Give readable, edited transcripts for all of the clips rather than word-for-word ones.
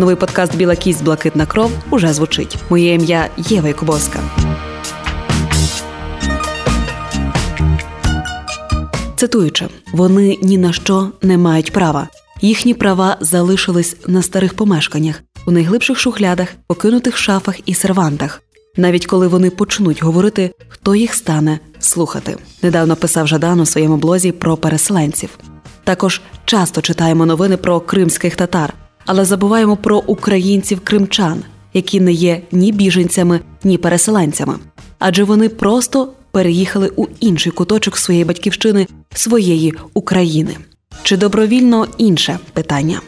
Новий подкаст «Біла кість. Блакитна кров» уже звучить. Моє ім'я Єва Якубоска. Цитуючи, вони ні на що не мають права. Їхні права залишились на старих помешканнях, у найглибших шухлядах, покинутих шафах і сервантах. Навіть коли вони почнуть говорити, хто їх стане слухати. Недавно писав Жадан у своєму блозі про переселенців. Також часто читаємо новини про кримських татар, але забуваємо про українців-кримчан, які не є ні біженцями, ні переселенцями. Адже вони просто переїхали у інший куточок своєї батьківщини, своєї України. Чи добровільно – інше питання.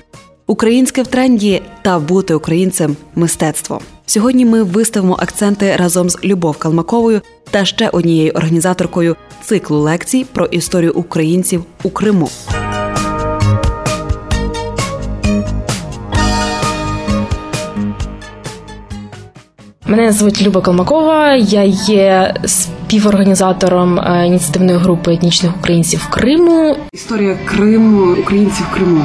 Українське в тренді та бути українцем – мистецтво. Сьогодні ми виставимо акценти разом з Любов Калмаковою та ще однією організаторкою циклу лекцій про історію українців у Криму. Мене звуть Люба Калмакова, я є співорганізатором ініціативної групи етнічних українців Криму. Історія Криму, українців Криму.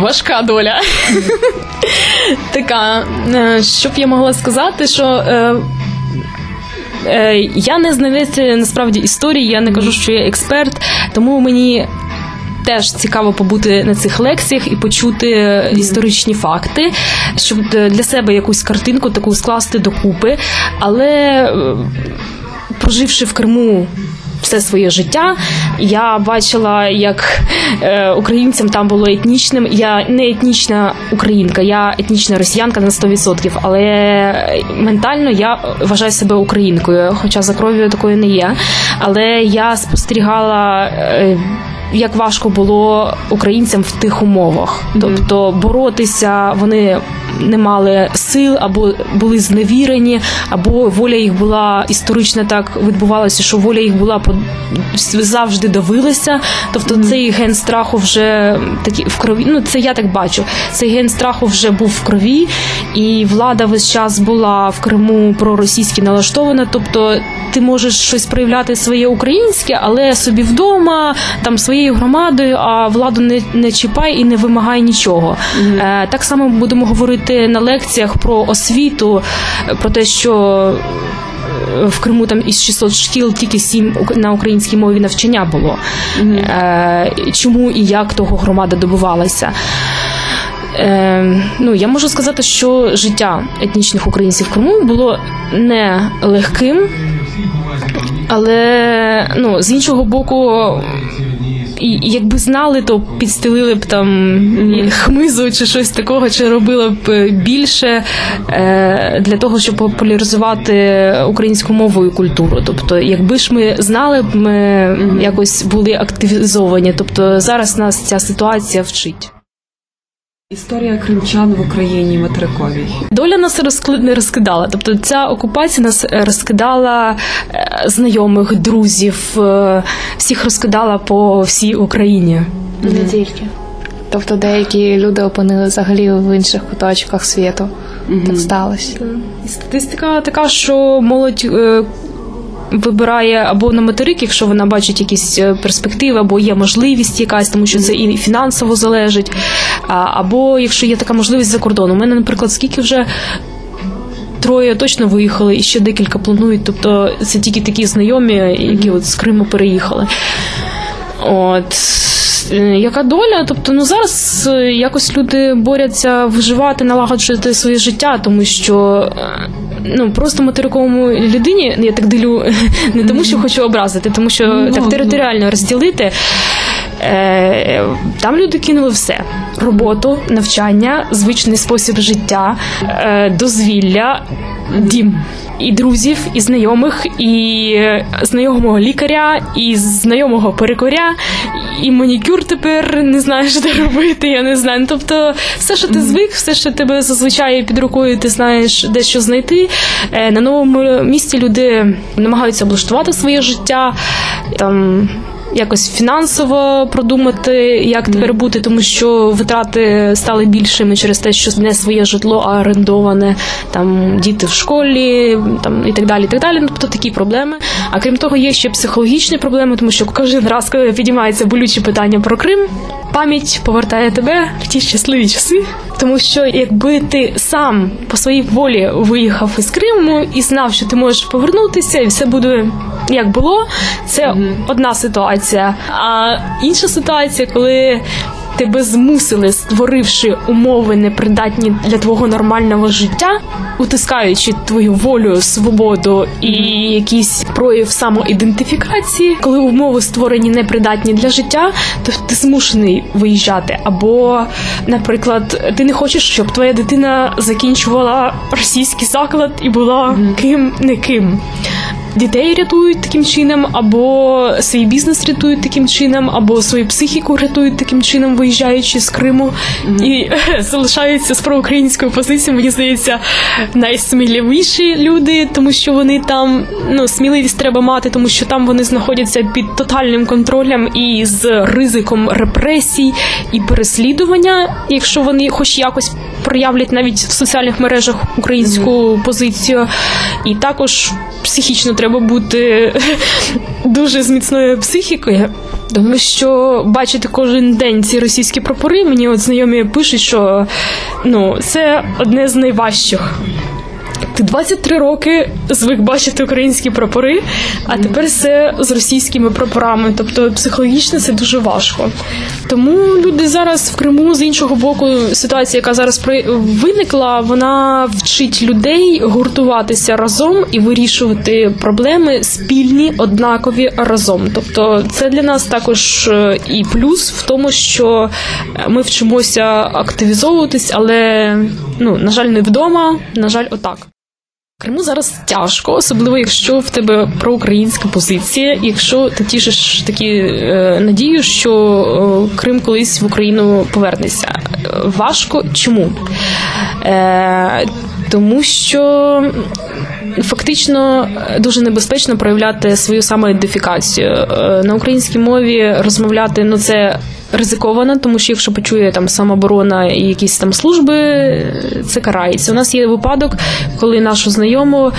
Важка доля. Така, щоб я могла сказати, що я не знавець насправді історії, я не кажу, що я експерт, тому мені теж цікаво побути на цих лекціях і почути історичні факти, щоб для себе якусь картинку таку скласти докупи, але проживши в Криму все своє життя, я бачила, як українцям там було етнічним. Я не етнічна українка, я етнічна росіянка на 100%, але ментально я вважаю себе українкою, хоча за кров'ю такою не є. Але я спостерігала, як важко було українцям в тих умовах. Тобто боротися вони не мали сил, або були зневірені, або воля їх була історично так відбувалася, що воля їх була завжди давилася. Тобто цей ген страху вже такі в крові. Ну, це я так бачу. Цей ген страху вже був в крові, і влада весь час була в Криму проросійськи налаштована. Тобто ти можеш щось проявляти своє українське, але собі вдома, там своєю громадою, а владу не чіпай і не вимагай нічого. Так само будемо говорити на лекціях про освіту, про те, що в Криму там із 600 шкіл тільки 7 на українській мові навчання було. Чому і як того громада добивалася? Ну, я можу сказати, що життя етнічних українців в Криму було не легким, але, ну, з іншого боку, і якби знали, то підстелили б там хмизу чи щось такого, чи робили б більше для того, щоб популяризувати українську мову і культуру. Тобто, якби ж ми знали, ми якось були активізовані. Тобто, зараз нас ця ситуація вчить. Історія кримчан в Україні материковій. Доля нас не розкидала. Тобто ця окупація нас розкидала, знайомих, друзів, всіх розкидала по всій Україні. Не тільки. Тобто деякі люди опинили взагалі в інших куточках світу. Так сталося. І статистика така, що молодь вибирає або на материк, якщо вона бачить якісь перспективи, або є можливість якась, тому що це і фінансово залежить, або якщо є така можливість за кордон. У мене, наприклад, скільки вже 3 точно виїхали, і ще декілька планують, тобто це тільки такі знайомі, які от з Криму переїхали. От. Яка доля? Тобто, ну, зараз якось люди борються виживати, налагоджувати своє життя, тому що, ну, просто материковому людині, я так ділю не тому, що хочу образити, тому що так територіально розділити, там люди кинули все. Роботу, навчання, звичний спосіб життя, дозвілля, дім. І друзів, і знайомих, і знайомого лікаря, і знайомого перекоря, і манікюр тепер не знаю, що ти робити, я не знаю. Тобто все, що ти звик, все, що тебе зазвичай під рукою, ти знаєш, де що знайти. На новому місці люди намагаються облаштувати своє життя, там якось фінансово продумати, як тепер бути, тому що витрати стали більшими через те, що не своє житло, а орендоване, там діти в школі, там і так далі. Ну, тобто такі проблеми. А крім того, є ще психологічні проблеми, тому що кожен раз, коли підіймаються болючі питання про Крим, пам'ять повертає тебе в ті щасливі часи, Тому що якби ти сам по своїй волі виїхав із Криму і знав, що ти можеш повернутися, і все буде як було, це одна ситуація. А інша ситуація, коли тебе змусили, створивши умови непридатні для твого нормального життя, утискаючи твою волю, свободу і якийсь прояв самоідентифікації, коли умови створені непридатні для життя, то ти змушений виїжджати. Або, наприклад, ти не хочеш, щоб твоя дитина закінчувала російський заклад і була ким-не ким. Дітей рятують таким чином, або свій бізнес рятують таким чином, або свою психіку рятують таким чином, виїжджаючи з Криму, і залишаються з проукраїнською позицією, мені здається, найсміливіші люди, тому що вони там, сміливість треба мати, тому що там вони знаходяться під тотальним контролем і з ризиком репресій і переслідування, якщо вони хоч якось проявлять навіть в соціальних мережах українську позицію. І також психічно треба бути дуже зміцною психікою, тому що бачити кожен день ці російські прапори, мені от знайомі пишуть, що це одне з найважчих. Ти 23 роки звик бачити українські прапори, а тепер все з російськими прапорами. Тобто психологічно це дуже важко. Тому люди зараз в Криму, з іншого боку, ситуація, яка зараз виникла, вона вчить людей гуртуватися разом і вирішувати проблеми спільні, однакові, разом. Тобто це для нас також і плюс в тому, що ми вчимося активізовуватись, але, на жаль, не вдома, на жаль, отак. Криму зараз тяжко, особливо якщо в тебе проукраїнська позиція, якщо ти тішиш такі надію, що Крим колись в Україну повернеться. Важко. Чому? Тому що фактично дуже небезпечно проявляти свою самоідентифікацію. На українській мові розмовляти, це ризиковано, тому що якщо почує там самооборона і якісь там служби, це карається. У нас є випадок, коли нашу знайому,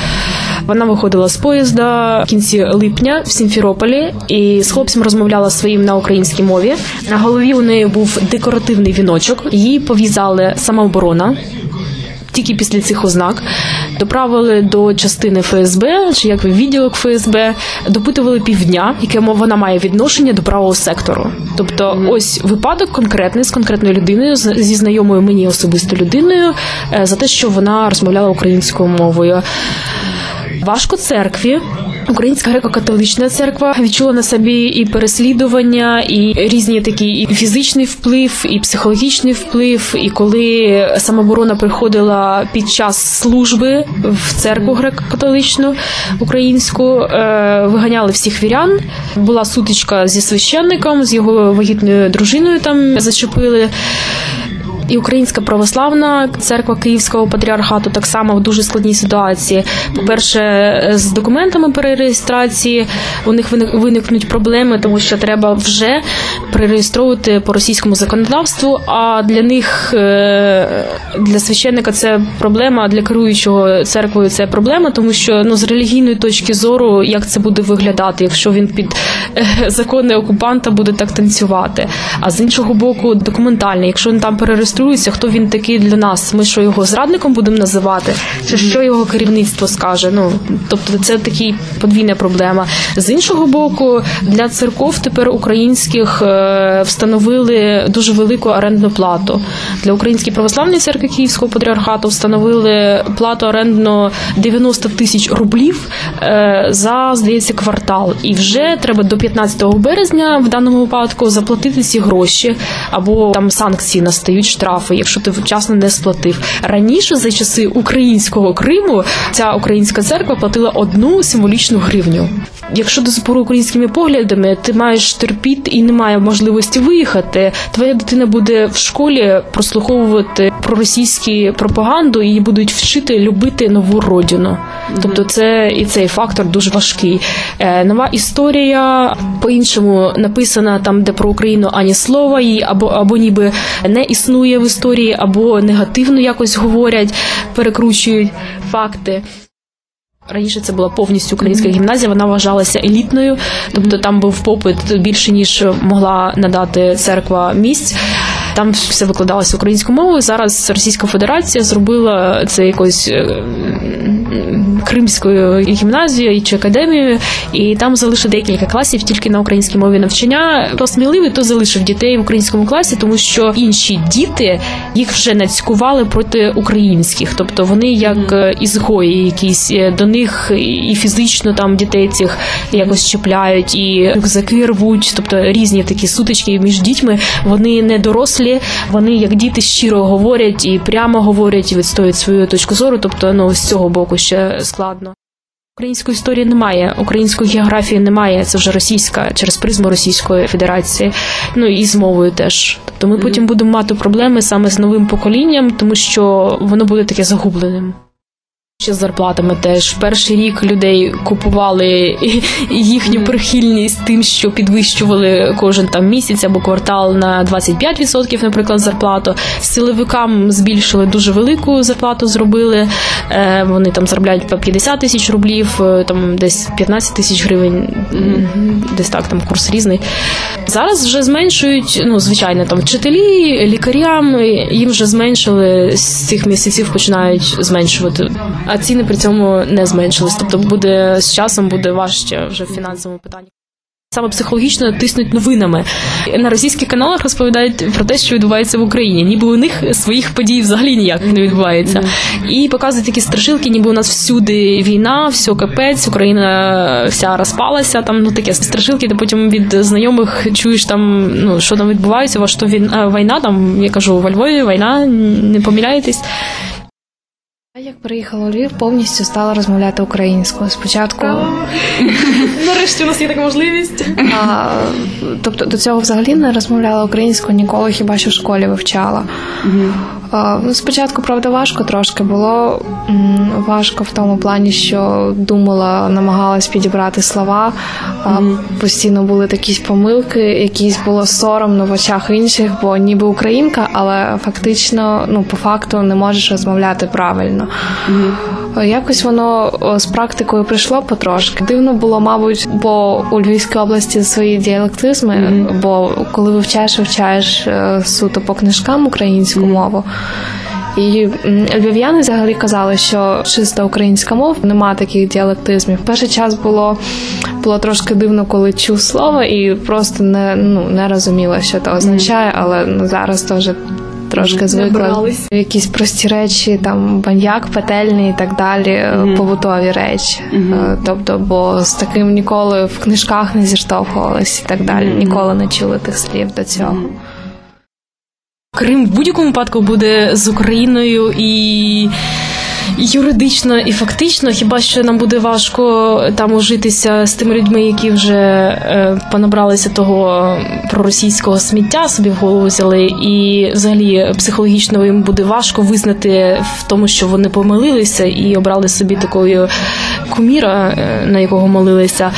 вона виходила з поїзда в кінці липня в Сімферополі і з хлопцем розмовляла своїм на українській мові. На голові у неї був декоративний віночок, її пов'язали самооборона. Тільки після цих ознак доправили до частини ФСБ, чи як відділок ФСБ, допитували півдня, яке вона має відношення до правого сектору. Тобто ось випадок конкретний з конкретною людиною, зі знайомою мені особисто людиною, за те, що вона розмовляла українською мовою. Важко церкві. Українська греко-католична церква відчула на собі і переслідування, і різні такі і фізичний вплив, і психологічний вплив. І коли самооборона приходила під час служби в церкву греко-католичну українську, виганяли всіх вірян. Була сутичка зі священником, з його вагітною дружиною там зачепили. І Українська православна церква Київського патріархату так само в дуже складній ситуації. По-перше, з документами перереєстрації у них виникнуть проблеми, тому що треба вже перереєстровувати по російському законодавству, а для них, для священника це проблема, а для керуючого церквою це проблема, тому що з релігійної точки зору, як це буде виглядати, якщо він під закони окупанта буде так танцювати. А з іншого боку, документальний, якщо він там перереєструється, хто він такий для нас? Ми що, його зрадником будемо називати? Чи що його керівництво скаже? Тобто це така подвійна проблема. З іншого боку, для церков тепер українських встановили дуже велику орендну плату. Для Української православної церкви Київського патріархату встановили плату орендну 90 тисяч рублів за, здається, квартал. І вже треба до 15 березня в даному випадку заплатити ці гроші, або там санкції настають, штрафи, якщо ти вчасно не сплатив. Раніше, за часи українського Криму, ця українська церква платила 1 символічну гривню. Якщо ти з проукраїнськими поглядами, ти маєш терпіти і немає можливості виїхати, твоя дитина буде в школі прослуховувати проросійську пропаганду і будуть вчити любити нову родину. Тобто це і цей фактор дуже важкий. Нова історія по-іншому написана, там, де про Україну ані слова, її або ніби не існує в історії, або негативно якось говорять, перекручують факти. Раніше це була повністю українська гімназія, вона вважалася елітною, тобто там був попит більше, ніж могла надати церква місць. Там все викладалося українською мовою. Зараз Російська Федерація зробила це якось кримською гімназією чи академією, і там залишили декілька класів тільки на українській мові навчання. То сміливий, то залишив дітей в українському класі, тому що інші діти їх вже нацькували проти українських. Тобто вони як ізгої якісь, до них і фізично там дітей цих якось чіпляють, і рюкзаки рвуть, тобто різні такі сутички між дітьми. Вони не дорослі, вони як діти щиро говорять і прямо говорять, і відстоюють свою точку зору, тобто з цього боку ще складно. Української історії немає, української географії немає, це вже російська, через призму Російської Федерації, і з мовою теж. Тобто ми потім будемо мати проблеми саме з новим поколінням, тому що воно буде таке загубленим. Ще з зарплатами теж. Перший рік людей купували їхню прихильність тим, що підвищували кожен місяць або квартал на 25%, наприклад, зарплату. Силовикам збільшили, дуже велику зарплату зробили. Вони заробляють по 50 тисяч рублів, десь 15 тисяч гривень, десь курс різний. Зараз вже зменшують, звичайно, вчителі, лікарям, їм вже зменшили, з цих місяців починають зменшувати. А ціни при цьому не зменшились, тобто з часом буде важче вже в фінансовому питанні. Саме психологічно тиснуть новинами. На російських каналах розповідають про те, що відбувається в Україні. Ніби у них своїх подій взагалі ніяких не відбувається. І показують такі страшилки, ніби у нас всюди війна, все капець, Україна вся розпалася, таке страшилки, ти потім від знайомих чуєш що там відбувається, во що війна, я кажу, во Львові війна, не помиляєтесь. Як переїхала у Львів, повністю стала розмовляти українською. Спочатку... Нарешті у нас є така можливість. Тобто до цього взагалі не розмовляла українською ніколи, хіба що в школі вивчала. Спочатку, правда, важко трошки було. Важко в тому плані, що думала, намагалась підібрати слова. Постійно були якісь помилки, якісь було соромно в очах інших, бо ніби українка, але фактично, по факту не можеш розмовляти правильно. Якось воно з практикою прийшло потрошки. Дивно було, мабуть, бо у Львівській області свої діалектизми, бо коли вивчаєш суто по книжкам українську мову. І львів'яни взагалі казали, що чиста українська мова, нема таких діалектизмів. Перший час було трошки дивно, коли чув слово і просто не розуміла, що це означає, але зараз теж... Трошки звикла. Якісь прості речі, баняк, петельний і так далі, побутові речі. Тобто, бо з таким ніколи в книжках не зіштовхувалися і так далі, ніколи не чули тих слів до цього. Крим в будь-якому випадку буде з Україною і... юридично і фактично, хіба що нам буде важко там ужитися з тими людьми, які вже понабралися того проросійського сміття, собі в голову взяли, і взагалі психологічно їм буде важко визнати в тому, що вони помилилися і обрали собі такого куміра, на якого молилися.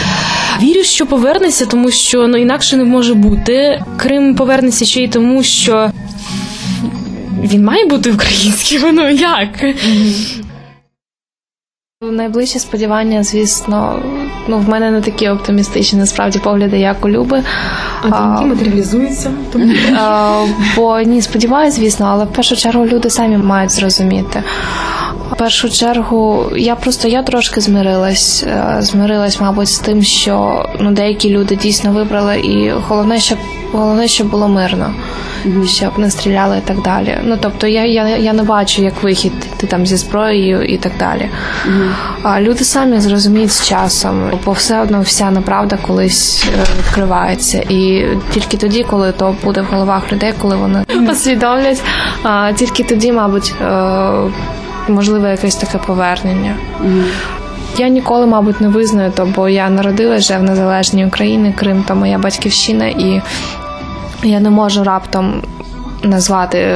Вірю, що повернеться, тому що інакше не може бути. Крим повернеться ще й тому, що він має бути український, воно як? Найближче сподівання, звісно, в мене не такі оптимістичні, насправді, погляди, як у Люби. А думки матеріалізуються? Бо, сподіваюся, звісно, але в першу чергу люди самі мають зрозуміти. В першу чергу, я трошки змирилась, мабуть, з тим, що деякі люди дійсно вибрали, і головне, щоб було мирно, щоб не стріляли і так далі. Тобто, я не бачу, як вихід, ти зі зброєю і так далі. А люди самі зрозуміють з часом, бо все одно вся неправда колись відкривається. І тільки тоді, коли то буде в головах людей, коли вони усвідомлять, тільки тоді, мабуть, можливе якесь таке повернення. Я ніколи, мабуть, не визнаю то, бо я народилася в незалежній Україні, Крим – то моя батьківщина, і я не можу раптом назвати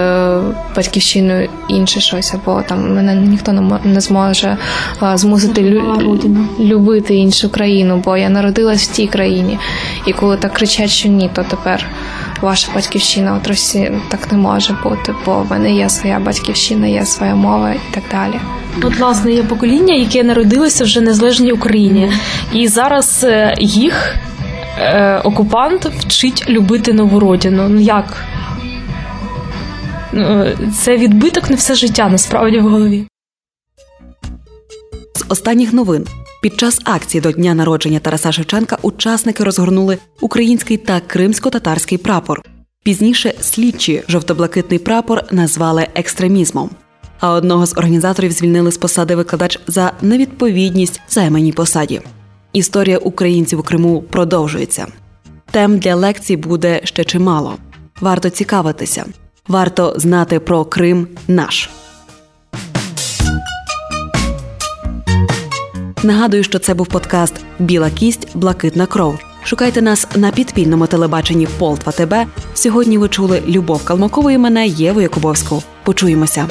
батьківщиною інше щось, або мене ніхто не зможе змусити любити іншу країну, бо я народилась в тій країні. І коли так кричать, що ні, то тепер ваша батьківщина от Росії, так не може бути, бо в мене є своя батьківщина, є своя мова і так далі. От, власне, є покоління, яке народилося вже в незалежній Україні, і зараз їх окупант вчить любити нову родину. Як? це відбиток на все життя, насправді, в голові. З останніх новин. Під час акції до дня народження Тараса Шевченка учасники розгорнули український та кримсько-татарський прапор. Пізніше слідчі жовто-блакитний прапор назвали екстремізмом. А одного з організаторів звільнили з посади викладач за невідповідність займаній посаді. Історія українців у Криму продовжується. Тем для лекцій буде ще чимало. Варто цікавитися. Варто знати про Крим наш. Нагадую, що це був подкаст «Біла кість. Блакитна кров». Шукайте нас на підпільному телебаченні «Полтва ТБ». Сьогодні ви чули Любов Калмакову і мене, Єву Якубовську. Почуємося.